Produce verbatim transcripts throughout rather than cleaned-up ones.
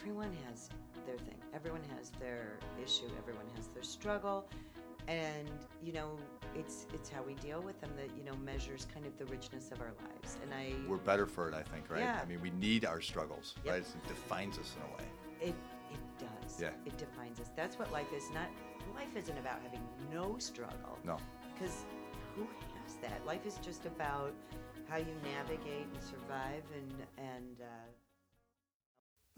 everyone has their thing. Everyone has their issue. Everyone has their struggle. And, you know, it's it's how we deal with them that, you know, measures kind of the richness of our lives. And I... We're better for it, I think, right? Yeah. I mean, we need our struggles, yep. right? It defines us in a way. It it does. Yeah. It defines us. That's what life is. Not Life isn't about having no struggle. No. Because who has that? Life is just about how you navigate and survive and... and uh...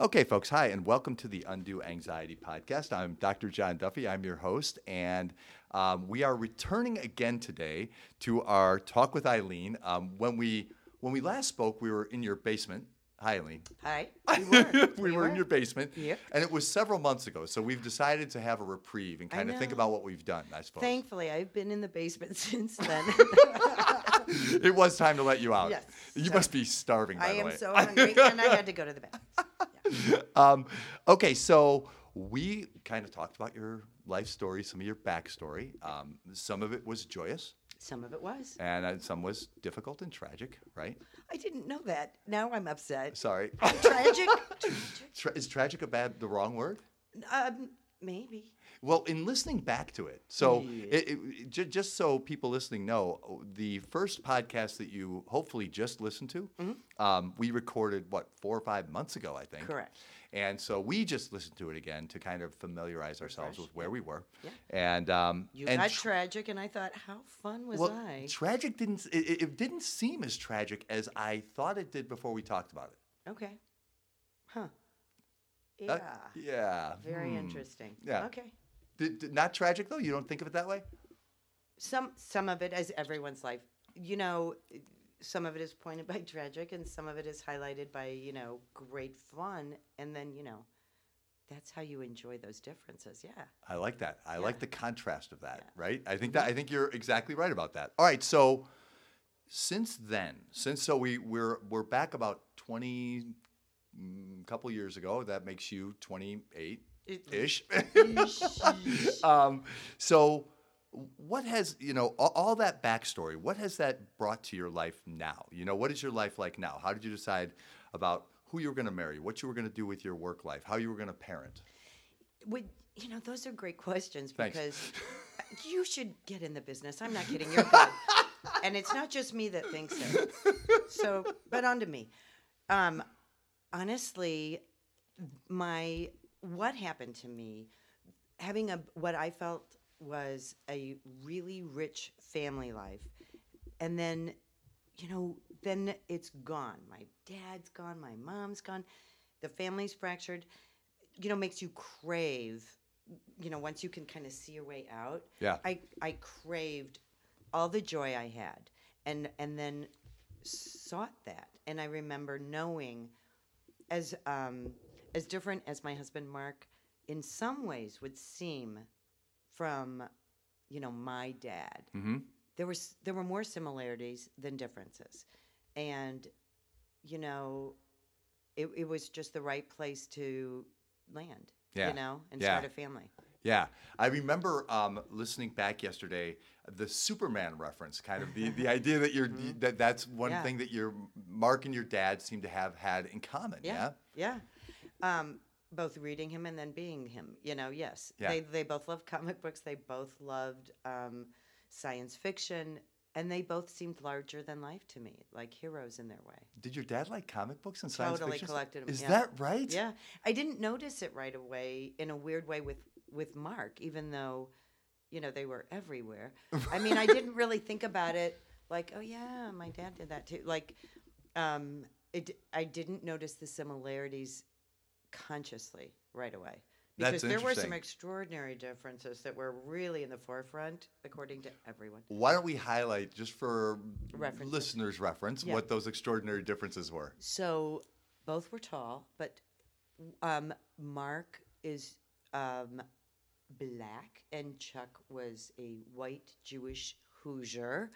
Okay, folks, hi, and welcome to the Undo Anxiety Podcast. I'm Doctor John Duffy. I'm your host, and um, we are returning again today to our Talk with Eileen. Um, when we when we last spoke, we were in your basement. Hi, Eileen. Hi. We were. we, we were, were in your basement, yep. and it was several months ago, so we've decided to have a reprieve and kind of think about what we've done, I suppose. Thankfully, I've been in the basement since then. It was time to let you out. Yes. You sorry. must be starving, by I the way. I am so hungry, and I had to go to the bathroom. Um, okay, so we kind of talked about your life story, some of your backstory. Um, some of it was joyous. Some of it was. And uh, some was difficult and tragic, right? I didn't know that. Now I'm upset. Sorry. Tragic? tragic. Tra- is tragic a bad, the wrong word? Um, maybe. Well, in listening back to it, so yeah. it, it, j- just so people listening know, the first podcast that you hopefully just listened to, mm-hmm. um, we recorded, what, four or five months ago, I think. Correct. And so we just listened to it again to kind of familiarize ourselves Fresh. with where we were. Yeah. And um, you and got tra- tragic, and I thought, how fun was well, I? Tragic didn't it, it didn't seem as tragic as I thought it did before we talked about it. Okay. Huh. Yeah. Uh, yeah. Very hmm. interesting. Yeah. Okay. D- d- not tragic, though? You don't think of it that way? Some some of it, as everyone's life, you know, some of it is pointed by tragic, and some of it is highlighted by, you know, great fun. And then, you know, that's how you enjoy those differences. Yeah. I like that. I yeah. like the contrast of that, yeah. right? I think that I think you're exactly right about that. All right. So since then, since so we, we're, we're back about twenty couple years ago. That makes you twenty-eight. Ish. um, so what has, you know, all, all that backstory, what has that brought to your life now? You know, what is your life like now? How did you decide about who you were going to marry, what you were going to do with your work life, how you were going to parent? Would, you know, those are great questions because Thanks. you should get in the business. I'm not kidding. You're good. And it's not just me that thinks it. So, but on to me. Um, honestly, my... What happened to me, having a what I felt was a really rich family life, and then, you know, then it's gone. My dad's gone. My mom's gone. The family's fractured. You know, makes you crave, you know, once you can kind of see your way out. Yeah. I, I craved all the joy I had and, and then sought that. And I remember knowing as... um. As different as my husband, Mark, in some ways would seem from, you know, my dad, mm-hmm. there was there were more similarities than differences. And, you know, it, it was just the right place to land, yeah. you know, and yeah. start a family. Yeah. I remember um, listening back yesterday, the Superman reference, kind of the, the idea that you're mm-hmm. that that's one yeah. thing that your Mark and your dad seem to have had in common. Yeah. Yeah. yeah. Um, both reading him and then being him, you know, yes. Yeah. They they both loved comic books. They both loved um, science fiction. And they both seemed larger than life to me, like heroes in their way. Did your dad like comic books and totally science fiction? Totally collected them. Is yeah. that right? Yeah. I didn't notice it right away in a weird way with, with Mark, even though, you know, they were everywhere. I mean, I didn't really think about it like, oh, yeah, my dad did that too. Like, um, it, I didn't notice the similarities consciously right away because there were some extraordinary differences that were really in the forefront according to everyone. Why don't we highlight just for references. listeners' reference yeah. what those extraordinary differences were? So both were tall, but um, Mark is um, black and Chuck was a white Jewish Hoosier.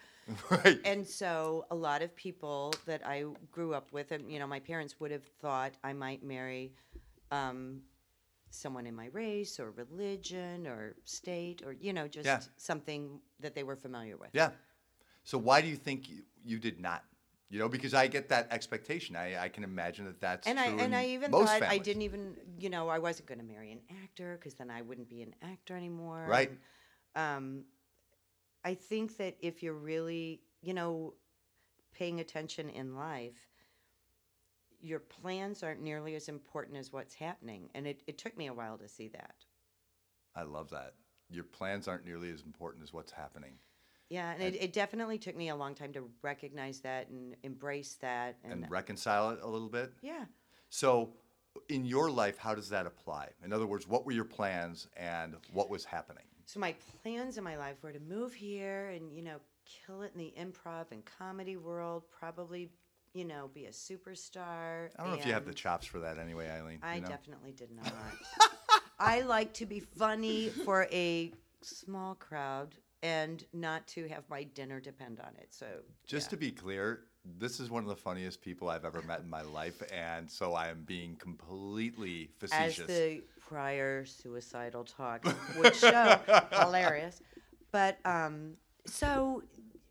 Right. And so a lot of people that I grew up with, and you know, my parents would have thought I might marry Um, someone in my race or religion or state or, you know, just yeah. something that they were familiar with. Yeah. So why do you think you, you did not? You know, because I get that expectation. I, I can imagine that that's and true I, and in I even most thought families. I didn't even, you know, I wasn't going to marry an actor because then I wouldn't be an actor anymore. Right. And, um, I think that if you're really, you know, paying attention in life, your plans aren't nearly as important as what's happening. And it, it took me a while to see that. I love that. Your plans aren't nearly as important as what's happening. Yeah, and, and it, it definitely took me a long time to recognize that and embrace that. And, and reconcile it a little bit? Yeah. So in your life, how does that apply? In other words, what were your plans and what was happening? So my plans in my life were to move here and, you know, kill it in the improv and comedy world, probably, you know, be a superstar. I don't know if you have the chops for that anyway, Eileen. I you know? definitely did not. I like to be funny for a small crowd. And not to have my dinner depend on it. So just yeah. to be clear, this is one of the funniest people I've ever met in my life, and so I am being completely facetious. As the prior suicidal talk would show, hilarious. But um, so,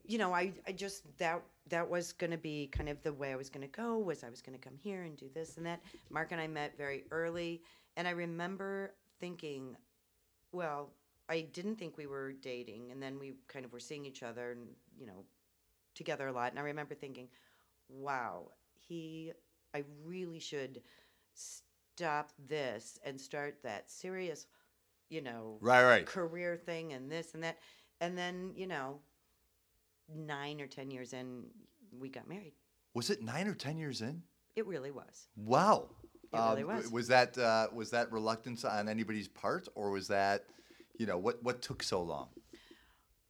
you know, I, I just that that was going to be kind of the way I was going to go. Was I was going to come here and do this and that. Mark and I met very early, and I remember thinking, well. I didn't think we were dating, and then we kind of were seeing each other and, you know, together a lot. And I remember thinking, wow, he, I really should stop this and start that serious, you know, right, right. career thing and this and that. And then, you know, nine or ten years in, we got married. Was it nine or ten years in? It really was. Wow. It um, really was. Was that, uh, was that reluctance on anybody's part, or was that... You know, what, what took so long?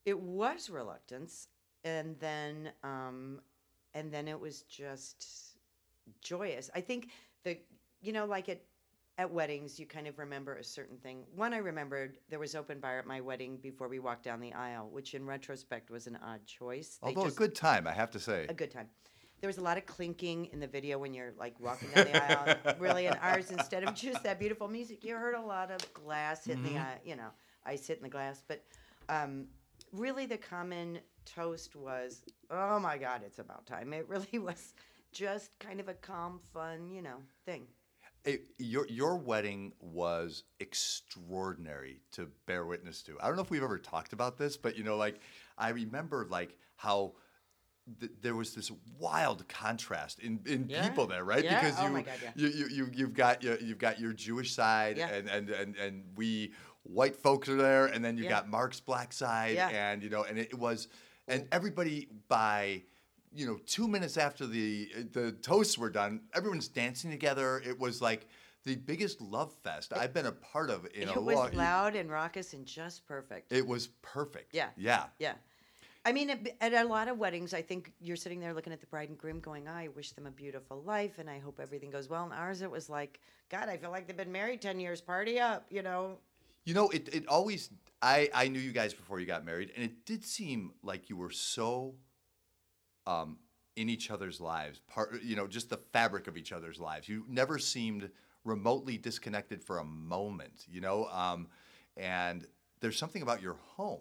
It was reluctance. And then um, and then it was just joyous. I think, the you know, like at, at weddings, you kind of remember a certain thing. One, I remembered there was open bar at my wedding before we walked down the aisle, which in retrospect was an odd choice. They Although just, a good time, I have to say. A good time. There was a lot of clinking in the video when you're, like, walking down the aisle. Really, in ours, instead of just that beautiful music, you heard a lot of glass hitting mm-hmm. the aisle, you know. Ice hit in the glass, but um, really the common toast was, oh my God, it's about time. It really was just kind of a calm, fun, you know, thing. It, your your wedding was extraordinary to bear witness to. I don't know if we've ever talked about this, but, you know, like, I remember, like, how... Th- there was this wild contrast in, in yeah. people there, right? Yeah. Because you, oh my God, yeah. you you you you've got you, you've got your Jewish side, yeah. and, and, and, and we white folks are there, and then you yeah. got Mark's black side, yeah. and you know, and it was, and everybody by, you know, two minutes after the the toasts were done, everyone's dancing together. It was like the biggest love fest it, I've been a part of in a long. It was long, loud and raucous and just perfect. It was perfect. Yeah. Yeah. Yeah. I mean, at a lot of weddings, I think you're sitting there looking at the bride and groom going, oh, I wish them a beautiful life, and I hope everything goes well. And ours, it was like, God, I feel like they've been married ten years, party up, you know. You know, it, it always, I, I knew you guys before you got married, and it did seem like you were so um, in each other's lives, part, you know, just the fabric of each other's lives. You never seemed remotely disconnected for a moment, you know. Um, and there's something about your home.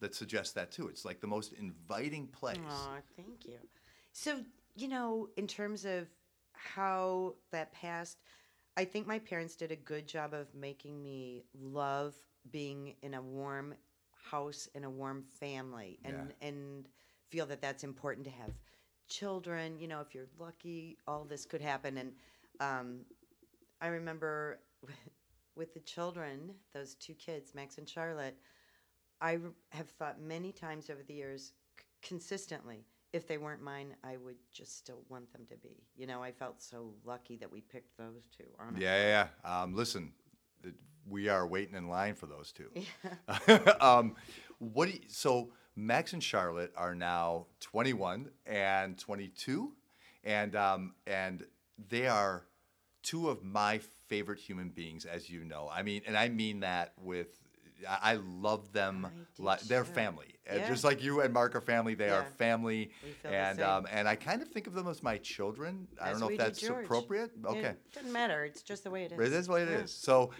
That suggests that, too. It's like the most inviting place. Aw, thank you. So, you know, in terms of how that passed, I think my parents did a good job of making me love being in a warm house, in a warm family, and, yeah. and feel that that's important to have children. You know, if you're lucky, all this could happen. And um, I remember with the children, those two kids, Max and Charlotte, I have thought many times over the years, c- consistently, if they weren't mine, I would just still want them to be. You know, I felt so lucky that we picked those two. Honestly. Yeah, yeah, yeah. Um, listen, th- we are waiting in line for those two. Yeah. um, what do you, so Max and Charlotte are now twenty-one and twenty-two, and um, and they are two of my favorite human beings, as you know. I mean, and I mean that with. I love them. Li- they're family. Yeah. Just like you and Mark are family, they yeah. are family. We feel and the same. Um, and I kind of think of them as my children. As I don't know if that's appropriate. Okay. It doesn't matter. It's just the way it is. It is the way it yeah. is. So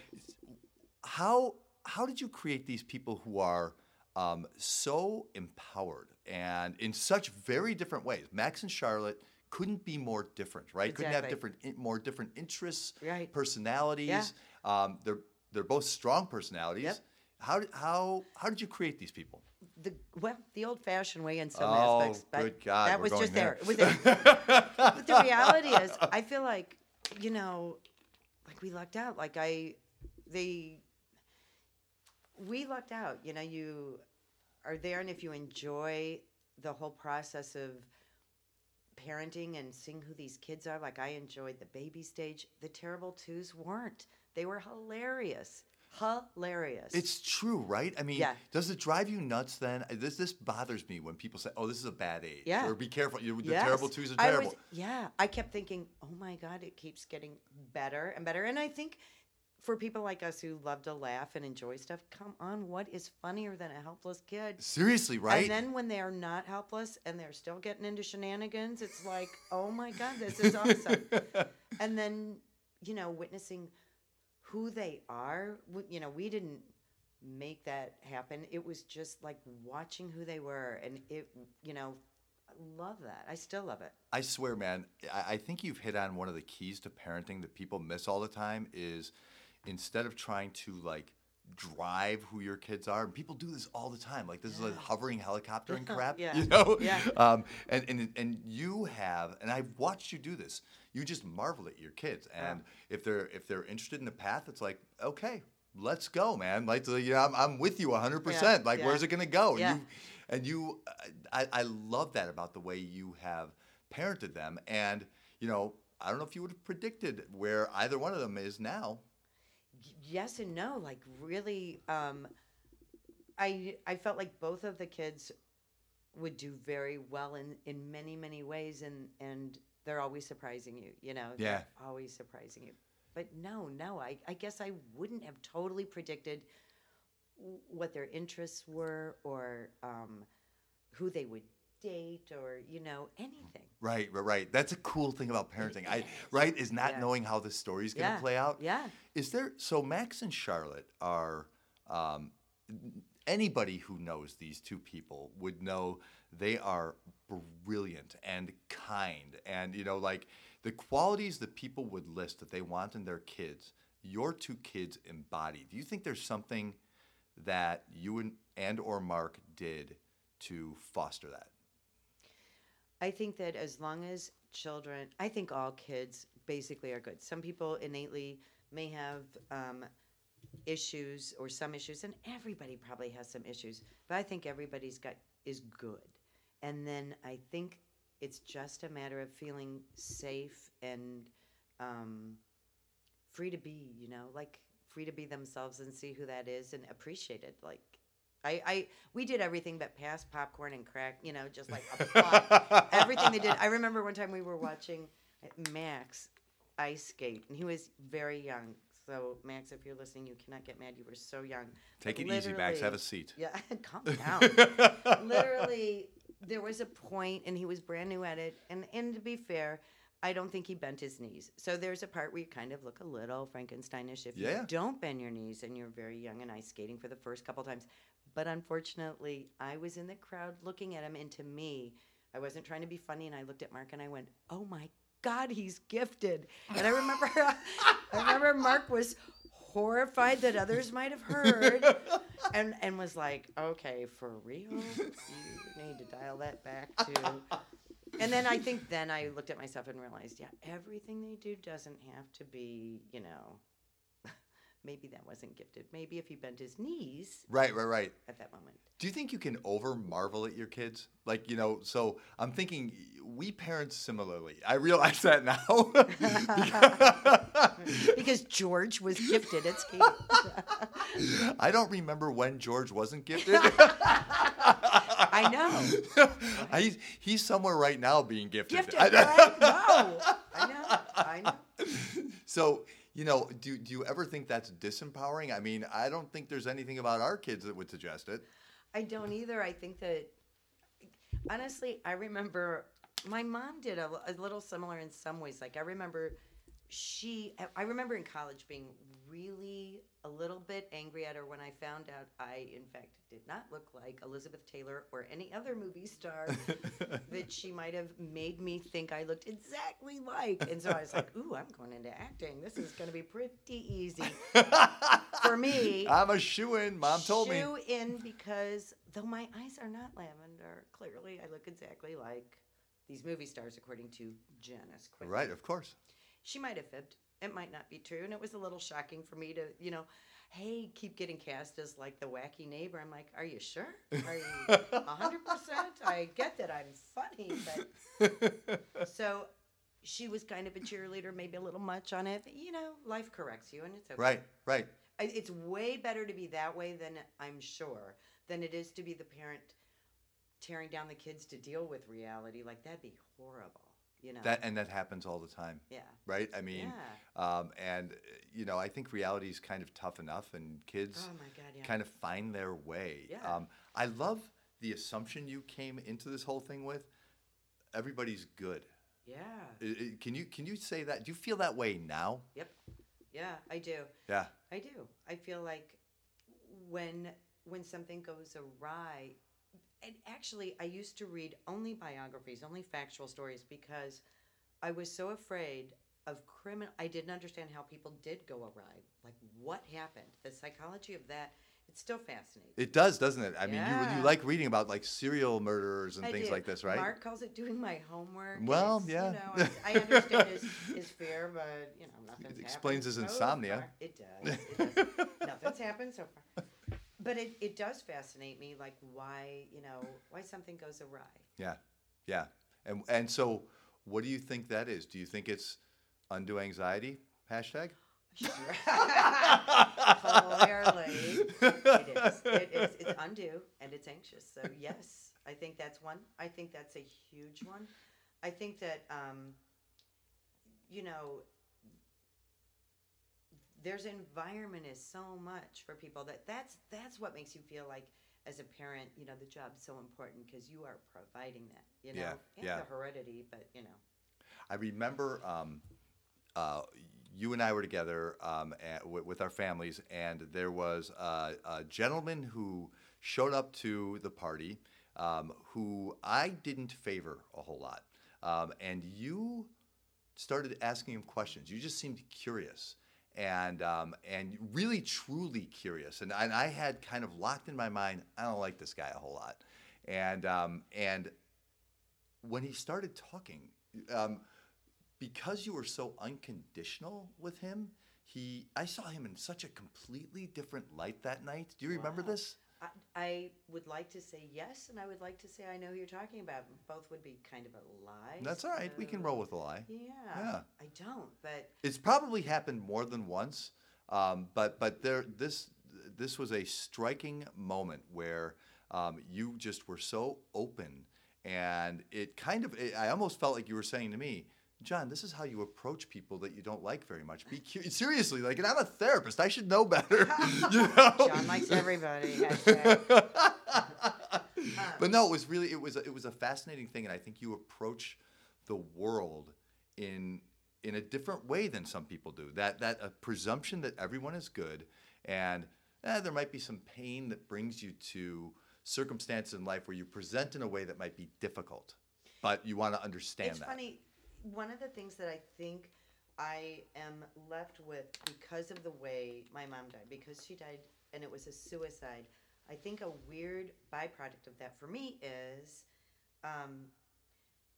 how how did you create these people who are um, so empowered and in such very different ways. Max and Charlotte couldn't be more different, right? Exactly. Couldn't have different, more different interests, right. personalities. Yeah. Um, they're they're both strong personalities. Yep. How did how how did you create these people? The well, the old-fashioned way in some oh, aspects, but good God, that was just there. there. It was there. But the reality is, I feel like you know, like we lucked out. Like I, they, we lucked out. You know, you are there, and if you enjoy the whole process of parenting and seeing who these kids are, like I enjoyed the baby stage. The terrible twos weren't. They were hilarious. Hilarious. It's true, right? I mean, yeah. does it drive you nuts then? This this bothers me when people say, oh, this is a bad age. Yeah. Or be careful. You, the yes. terrible twos are terrible. I was, yeah. I kept thinking, oh, my God, it keeps getting better and better. And I think for people like us who love to laugh and enjoy stuff, come on, what is funnier than a helpless kid? Seriously, right? And then when they are not helpless and they're still getting into shenanigans, it's like, oh, my God, this is awesome. And then, you know, witnessing who they are, we, you know, we didn't make that happen. It was just like watching who they were, and it, you know, I love that. I still love it. I swear, man, I, I think you've hit on one of the keys to parenting that people miss all the time is instead of trying to, like, drive who your kids are, and people do this all the time. Like, this yeah. is like hovering helicopter and crap, yeah. you know? Yeah. Um, and, and, and you have, and I've watched you do this, you just marvel at your kids, and yeah. if they're if they're interested in the path, it's like, okay, let's go, man. Like, you know, I'm, I'm with you one hundred percent. Yeah, like, yeah. where's it gonna go? Yeah. You, and you, I, I love that about the way you have parented them. And you know, I don't know if you would have predicted where either one of them is now. Yes and no. Like, really, um, I I felt like both of the kids would do very well in, in many many ways, and and. They're always surprising you, you know? Yeah. They're always surprising you. But no, no, I, I guess I wouldn't have totally predicted w- what their interests were or um, who they would date or, you know, anything. Right, right, right. That's a cool thing about parenting, I right, is not yeah. knowing how the story's going to yeah. play out. Yeah. Is there, so Max and Charlotte are, um, anybody who knows these two people would know they are brilliant and kind, and you know, like the qualities that people would list that they want in their kids, your two kids embody. Do you think there's something that you and, and or Mark did to foster that? I think that as long as children, I think all kids basically are good. Some people innately may have um, issues or some issues, and everybody probably has some issues, but I think everybody's got is good. And then I think it's just a matter of feeling safe and um, free to be, you know, like free to be themselves and see who that is and appreciate it. Like, I, I we did everything but pass popcorn and crack, you know, just like applaud everything they did. I remember one time we were watching Max ice skate, and he was very young. So, Max, if you're listening, you cannot get mad. You were so young. Take it easy, Max. Have a seat. Yeah, calm down. Literally, there was a point, and he was brand new at it. And, and to be fair, I don't think he bent his knees. So there's a part where you kind of look a little Frankensteinish if yeah. you don't bend your knees and you're very young and ice skating for the first couple times. But unfortunately, I was in the crowd looking at him, and to me, I wasn't trying to be funny, and I looked at Mark, and I went, oh, my God, he's gifted. And I remember, I remember Mark was horrified that others might have heard, and, and was like, okay, for real? You need to dial that back too. And then I think then I looked at myself and realized, yeah, everything they do doesn't have to be, you know, maybe that wasn't gifted. Maybe if he bent his knees. Right, right, right. At that moment. Do you think you can over marvel at your kids? Like, you know, so I'm thinking we parent similarly. I realize that now. Because George was gifted at skating. I don't remember when George wasn't gifted. I know. I, he's, he's somewhere right now being gifted. Gifted, I, right? No. I know. I know. So, you know, do do you ever think that's disempowering? I mean, I don't think there's anything about our kids that would suggest it. I don't either. I think that, honestly, I remember my mom did a, a little similar in some ways. Like, I remember she, I remember in college being really a little bit angry at her when I found out I, in fact, did not look like Elizabeth Taylor or any other movie star that she might have made me think I looked exactly like. And so I was like, ooh, I'm going into acting. This is going to be pretty easy for me. I'm a shoo-in. Mom told me. Shoo-in because though my eyes are not lavender, clearly I look exactly like these movie stars, according to Janice Quinn. Right, of course. She might have fibbed. It might not be true. And it was a little shocking for me to, you know, hey, keep getting cast as like the wacky neighbor. I'm like, are you sure? Are you one hundred percent? I get that I'm funny, but. So she was kind of a cheerleader, maybe a little much on it. But, you know, life corrects you and it's okay. Right, right. It's way better to be that way than, I'm sure, than it is to be the parent tearing down the kids to deal with reality. Like, that'd be horrible. You know. That and that happens all the time. Yeah. Right? I mean, yeah. um, and, you know, I think reality is kind of tough enough, and kids oh my God, yeah. kind of find their way. Yeah. Um, I love the assumption you came into this whole thing with. Everybody's good. Yeah. It, it, can you can you say that? Do you feel that way now? Yep. Yeah, I do. Yeah. I do. I feel like when when something goes awry. And actually, I used to read only biographies, only factual stories, because I was so afraid of criminal. I didn't understand how people did go awry. Like, what happened? The psychology of that, it's still fascinating. It does, doesn't it? I yeah. mean, you you like reading about, like, serial murderers and I things do. like this, right? Mark calls it doing my homework. Well, it's, yeah. You know, I, I understand his, his fear, but, you know, nothing's happened. It explains happened his so insomnia. Far. It does. It does. Nothing's happened so far. But it, it does fascinate me, like why, you know, why something goes awry. Yeah, yeah. And and so what do you think that is? Do you think it's Undo Anxiety? Hashtag? Sure. Clearly. It is. It is. It's undo and it's anxious. So yes, I think that's one. I think that's a huge one. I think that, um, you know, there's environment is so much for people that that's that's what makes you feel like as a parent, you know, the job's so important because you are providing that, you know, yeah, and yeah. the heredity, but you know. I remember um, uh, you and I were together um, at, w- with our families, and there was a, a gentleman who showed up to the party um, who I didn't favor a whole lot, um, and you started asking him questions. You just seemed curious. And um, and really truly curious, and and I had kind of locked in my mind, I don't like this guy a whole lot, and um, and when he started talking, um, because you were so unconditional with him, he I saw him in such a completely different light that night. Do you remember wow. this? I, I would like to say yes, and I would like to say I know who you're talking about. Both would be kind of a lie. That's all right. So we can roll with a lie. Yeah. Yeah. I don't, but it's probably happened more than once. Um, but but there this this was a striking moment where um, you just were so open, and it kind of it, I almost felt like you were saying to me, John, this is how you approach people that you don't like very much. Be cu- seriously, like, and I'm a therapist. I should know better. You know? John likes everybody. But no, it was really it was it was a fascinating thing, and I think you approach the world in in a different way than some people do. That that a presumption that everyone is good, and eh, there might be some pain that brings you to circumstances in life where you present in a way that might be difficult, but you want to understand it's that. It's funny. One of the things that I think I am left with because of the way my mom died, because she died and it was a suicide, I think a weird byproduct of that for me is, um,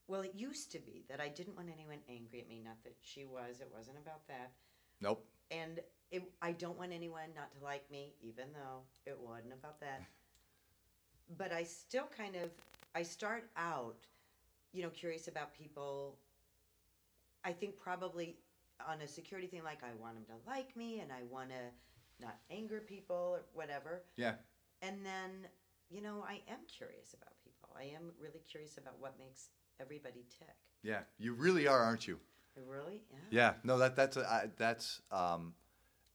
well, it used to be that I didn't want anyone angry at me, not that she was, it wasn't about that. Nope. And it, I don't want anyone not to like me, even though it wasn't about that. But I still kind of, I start out, you know, curious about people. I think probably on a security thing, like I want them to like me and I want to not anger people or whatever. Yeah. And then, you know, I am curious about people. I am really curious about what makes everybody tick. Yeah, you really are, aren't you? I really am. Yeah. No, that that's a, I, that's um,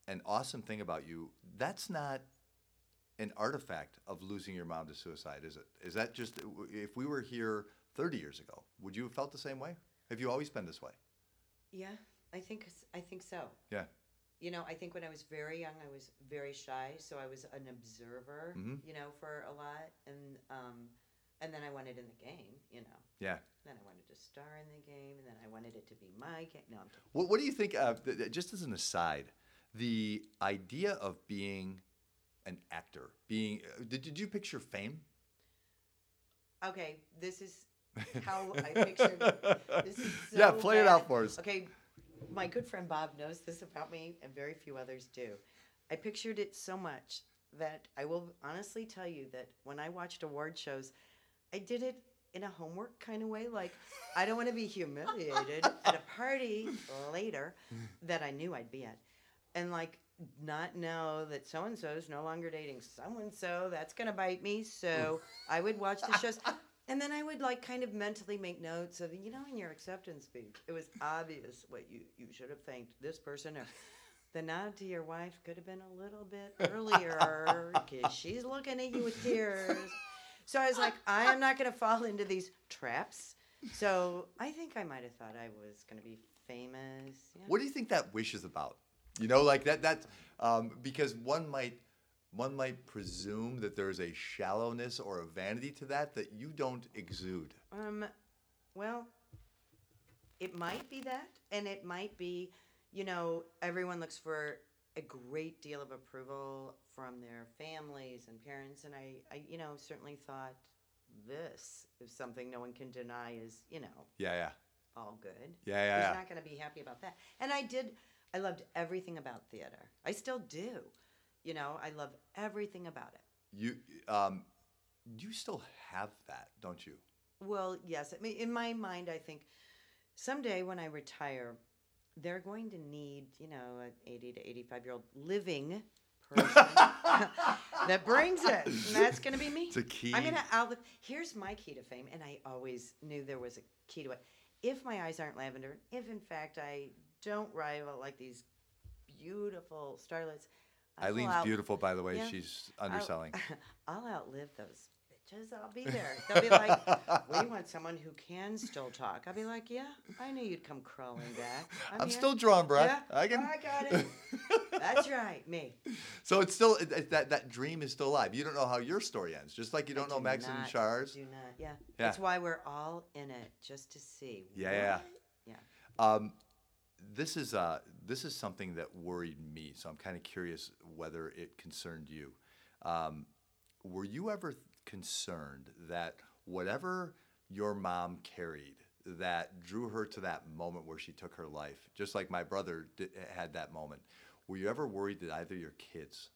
an awesome thing about you. That's not an artifact of losing your mom to suicide, is it? Is that just, if we were here thirty years ago, would you have felt the same way? Have you always been this way? Yeah, I think I think so. Yeah. You know, I think when I was very young, I was very shy, so I was an observer, mm-hmm. you know, for a lot, and um, and then I wanted in the game, you know. Yeah. Then I wanted to star in the game, and then I wanted it to be my game. No, I'm what, what do you think, uh, th- th- just as an aside, the idea of being an actor, being, uh, did, did you picture fame? Okay, this is how I pictured it. This is so yeah, play bad. It out for us. Okay. My good friend Bob knows this about me, and very few others do. I pictured it so much that I will honestly tell you that when I watched award shows, I did it in a homework kind of way. Like, I don't want to be humiliated at a party later that I knew I'd be at. And, like, not know that so-and-so is no longer dating so-and-so. That's going to bite me. So I would watch the shows. And then I would, like, kind of mentally make notes of, you know, in your acceptance speech, it was obvious what you, you should have thanked this person. Or the nod to your wife could have been a little bit earlier because she's looking at you with tears. So I was like, I am not going to fall into these traps. So I think I might have thought I was going to be famous. Yeah. What do you think that wish is about? You know, like that, that um, because one might... One might presume that there's a shallowness or a vanity to that that you don't exude. Um, well, it might be that, and it might be, you know, everyone looks for a great deal of approval from their families and parents, and I, I you know, certainly thought this is something no one can deny is, you know, yeah, yeah, all good. Yeah, yeah, He's yeah. not going to be happy about that. And I did, I loved everything about theater. I still do. You know, I love everything about it. You, um, you still have that, don't you? Well, yes. I mean, in my mind, I think someday when I retire, they're going to need, you know, an eighty to eighty-five year old living person that brings it. And that's going to be me. It's a key. I'm gonna, I'll, here's my key to fame, and I always knew there was a key to it. If my eyes aren't lavender, if in fact I don't rival like these beautiful starlets. I'll Eileen's out, beautiful, by the way. Yeah, she's underselling. I'll, I'll outlive those bitches. I'll be there. They'll be like, we want someone who can still talk. I'll be like, yeah, I knew you'd come crawling back. I'm, I'm still drawing breath. Yeah, I can. I got it. That's right, me. So it's still, it, it, that, that dream is still alive. You don't know how your story ends, just like you don't I know do Max not, and Char's. do not, yeah. yeah. That's why we're all in it, just to see. Yeah, yeah. Yeah. yeah. Um, This is uh, this is something that worried me, so I'm kind of curious whether it concerned you. Um, were you ever th- concerned that whatever your mom carried that drew her to that moment where she took her life, just like my brother did, had that moment, were you ever worried that either of your kids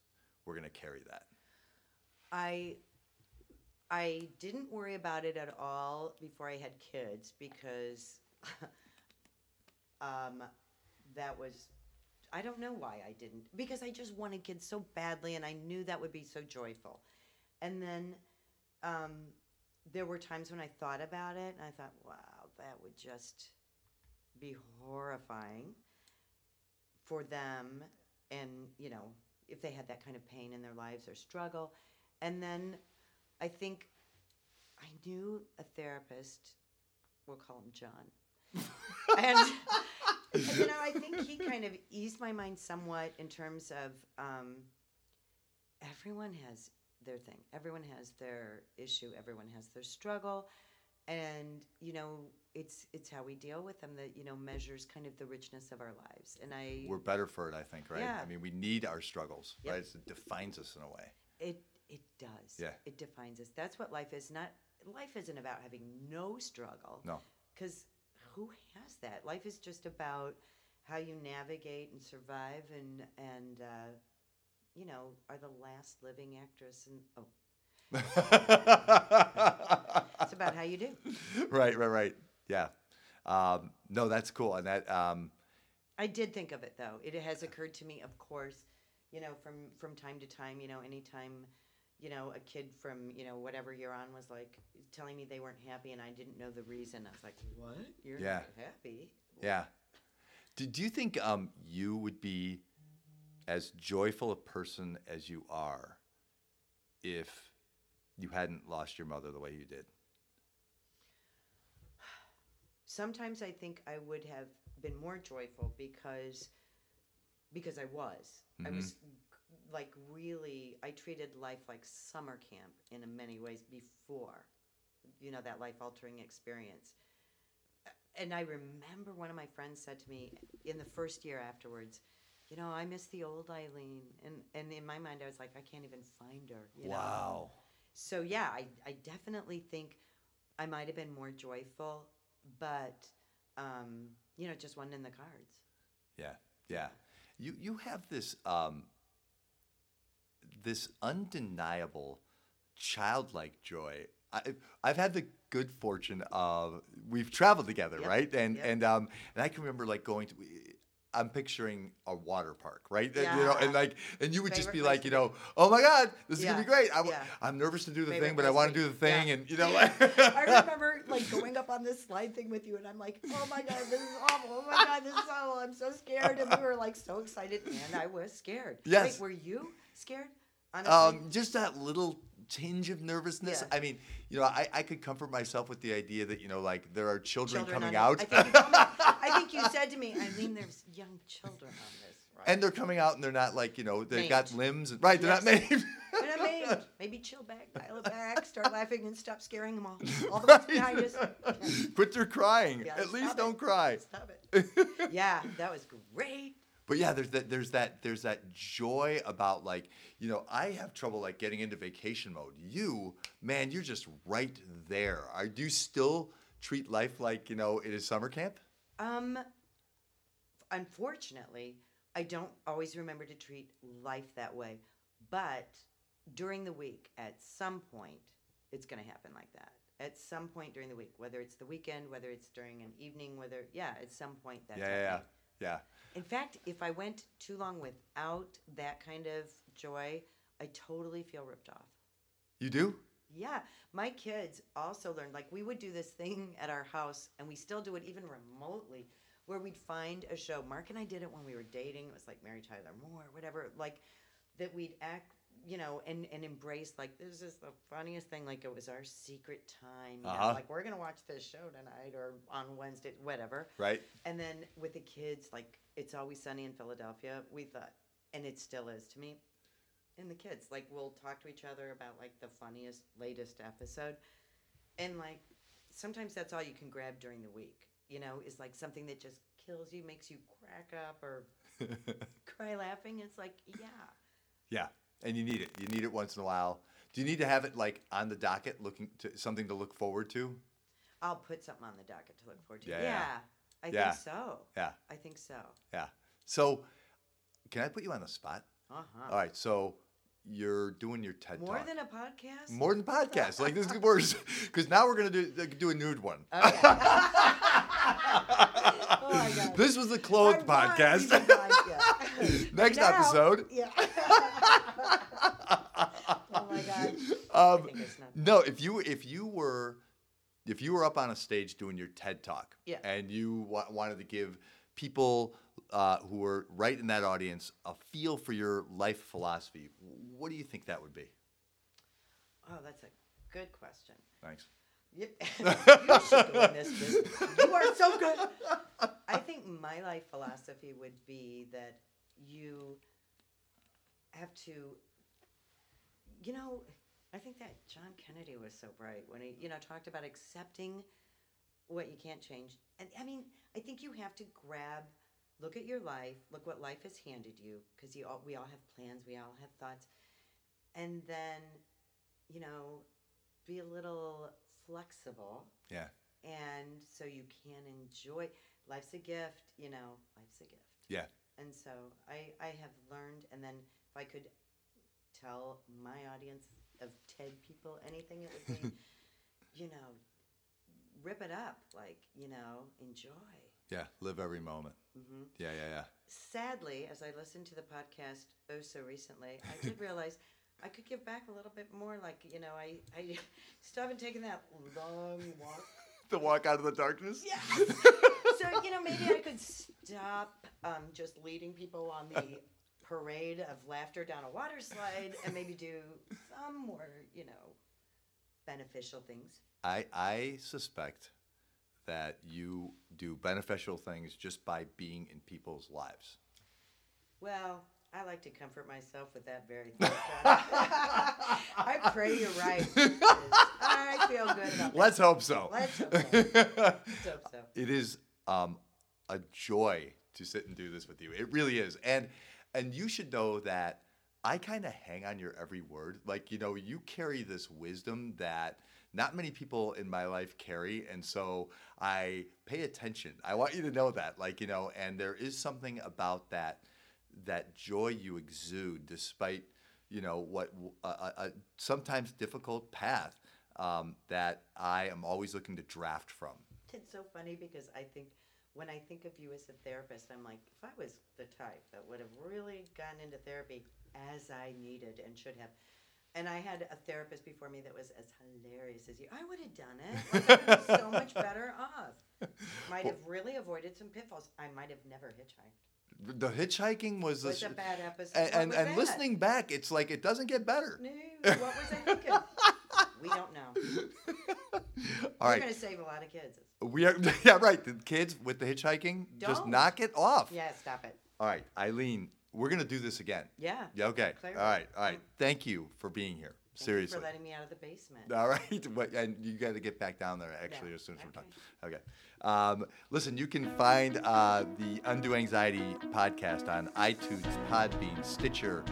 were going to carry that? I I didn't worry about it at all before I had kids because... Um, that was, I don't know why I didn't, because I just wanted kids so badly, and I knew that would be so joyful. And then um, there were times when I thought about it, and I thought, wow, that would just be horrifying for them, and, you know, if they had that kind of pain in their lives or struggle. And then I think I knew a therapist, we'll call him John, and... You know, I think he kind of eased my mind somewhat in terms of um, everyone has their thing. Everyone has their issue. Everyone has their struggle. And, you know, it's it's how we deal with them that, you know, measures kind of the richness of our lives. And I... We're better for it, I think, right? Yeah. I mean, we need our struggles, yep. right? It defines us in a way. It it does. Yeah. It defines us. That's what life is. Not Life isn't about having no struggle. No. Because... Who has that? Life is just about how you navigate and survive, and and uh, you know, are the last living actress. And oh, it's about how you do. Right, right, right. Yeah. Um, no, that's cool. And that um, I did think of it though. It has occurred to me, of course. You know, from from time to time. You know, anytime. You know, a kid from, you know, whatever you're on was like telling me they weren't happy, and I didn't know the reason. I was like, what? You're yeah. not happy? What? Yeah. Do, do you think um, you would be as joyful a person as you are if you hadn't lost your mother the way you did? sometimes I think I would have been more joyful because because I was. Mm-hmm. I was like really, I treated life like summer camp in many ways before, you know, that life-altering experience. And I remember one of my friends said to me in the first year afterwards, you know, I miss the old Eileen. And and in my mind, I was like, I can't even find her. You wow. know? So, yeah, I, I definitely think I might have been more joyful, but, um, you know, it just wasn't in the cards. Yeah, yeah. You you have this um, this undeniable childlike joy. I, I've had the good fortune of we've traveled together, yep. right? And yep. and um and I can remember like going to. I'm picturing a water park, right? Yeah. You know, and like, and you would Favorite just be like, you know, oh my God, this is yeah. gonna be great. I w- yeah. I'm nervous to do the Favorite thing, but I want to do the thing, yeah. and you know. Like I remember like going up on this slide thing with you, and I'm like, oh my God, this is awful. Oh my God, this is awful. I'm so scared, and we were like so excited, and I was scared. Yes. Wait, were you scared? Honestly? Um, just that little tinge of nervousness. Yeah. I mean, you know, I, I could comfort myself with the idea that, you know, like there are children, children coming out. I think, I think you said to me, Eileen, there's young children on this, right? And they're coming out and they're not like, you know, they've maimed. got limbs. And, right, they're yes. not maimed. They're not maimed. Maybe chill back, pile it back, start laughing and stop scaring them all. All the right. ones behind us. Yeah. Quit their crying. Yeah, At least don't it. cry. Stop it. Yeah, that was great. But yeah, there's that there's that there's that joy about like, you know, I have trouble like getting into vacation mode. You, man, you're just right there. Are do you still treat life like, you know, it is summer camp? Um unfortunately, I don't always remember to treat life that way. But during the week, at some point, it's gonna happen like that. At some point during the week, whether it's the weekend, whether it's during an evening, whether yeah, at some point that's happening. Yeah, yeah. Yeah. In fact, if I went too long without that kind of joy, I totally feel ripped off. You do? Yeah. My kids also learned, like we would do this thing at our house, and we still do it even remotely, where we'd find a show. Mark and I did it when we were dating. It was like Mary Tyler Moore, whatever, like that we'd act, you know, and, and embrace, like, this is the funniest thing. Like it was our secret time. You uh-huh. know? Like we're going to watch this show tonight or on Wednesday, whatever. Right. And then with the kids, like It's Always Sunny in Philadelphia, we thought, and it still is to me, and the kids, like we'll talk to each other about like the funniest, latest episode. And like, sometimes that's all you can grab during the week, you know, is like something that just kills you, makes you crack up or cry laughing. It's like, yeah. Yeah. And you need it. You need it once in a while. Do you need to have it like on the docket, looking to something to look forward to? I'll put something on the docket to look forward to. Yeah, yeah I yeah. think so. Yeah, I think so. Yeah. So, can I put you on the spot? Uh huh. All right. So you're doing your TED More Talk. More than a podcast. More than a podcast. Like this is worse because now we're gonna do do a nude one. Okay. Oh my God. This was the clothed podcast. Next now, episode. Yeah. Oh my God. Um, I think it's not no, if you if you were if you were up on a stage doing your TED Talk, yeah. and you wa- wanted to give people uh, who were right in that audience a feel for your life philosophy, what do you think that would be? Oh, that's a good question. Thanks. You, you should go in this business. You are so good. I think my life philosophy would be that you have to, you know, I think that John Kennedy was so bright when he, you know, talked about accepting what you can't change. And I mean, I think you have to grab, look at your life, look what life has handed you, because you all, we all have plans, we all have thoughts. And then, you know, be a little flexible. Yeah. And so you can enjoy, life's a gift, you know, life's a gift. Yeah. And so I, I have learned, and then if I could tell my audience of TED people anything, it would be, you know, rip it up, like, you know, enjoy. Yeah, live every moment. Mm-hmm. Yeah, yeah, yeah. Sadly, as I listened to the podcast oh so recently, I did realize I could give back a little bit more, like, you know, I, I still haven't taken that long walk. The walk out of the darkness? Yeah. So, you know, maybe I could stop um, just leading people on the parade of laughter down a water slide and maybe do some more, you know, beneficial things. I, I suspect that you do beneficial things just by being in people's lives? Well, I like to comfort myself with that very thing. I pray you're right. I feel good about Let's that. Hope so. Let's hope so. Let's hope so. It is um, a joy to sit and do this with you. It really is. And and you should know that I kind of hang on your every word. Like, you know, you carry this wisdom that not many people in my life carry. And so I pay attention. I want you to know that, like, you know, and there is something about that, that joy you exude despite, you know, what a uh, uh, sometimes difficult path um, that I am always looking to draft from. It's so funny because I think when I think of you as a therapist, I'm like, if I was the type that would have really gotten into therapy as I needed and should have. And I had a therapist before me that was as hilarious as you. I would have done it. Like, I was so much better off. Might well, have really avoided some pitfalls. I might have never hitchhiked. The hitchhiking was, was a, a bad episode. And, and, and listening back, it's like it doesn't get better. No, what was I thinking? We don't know. All We're right. going to save a lot of kids. We are, yeah, right. The kids with the hitchhiking, don't. Just knock it off. Yeah, stop it. All right, Eileen. We're going to do this again. Yeah. Yeah, okay. Clearly. All right. All right. Thank you for being here. Thank Seriously. You for letting me out of the basement. All right. And you got to get back down there, actually, no. as soon as okay. we're done. Okay. Um, listen, you can find uh, the Undo Anxiety podcast on iTunes, Podbean, Stitcher,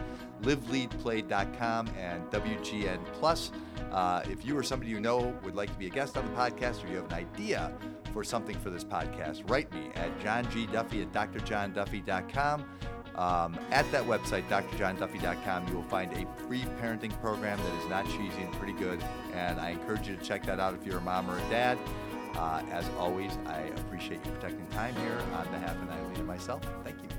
live lead play dot com, and W G N Plus. Uh, if you or somebody you know would like to be a guest on the podcast, or you have an idea for something for this podcast, write me at john g duffy at d r john duffy dot com. Um, at that website, d r john duffy dot com, you will find a free parenting program that is not cheesy and pretty good, and I encourage you to check that out if you're a mom or a dad. Uh, as always, I appreciate you protecting time here on behalf of Eileen and myself. Thank you.